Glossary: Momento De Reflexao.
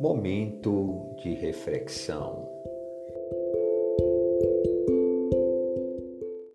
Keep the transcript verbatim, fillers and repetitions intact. Momento de reflexão.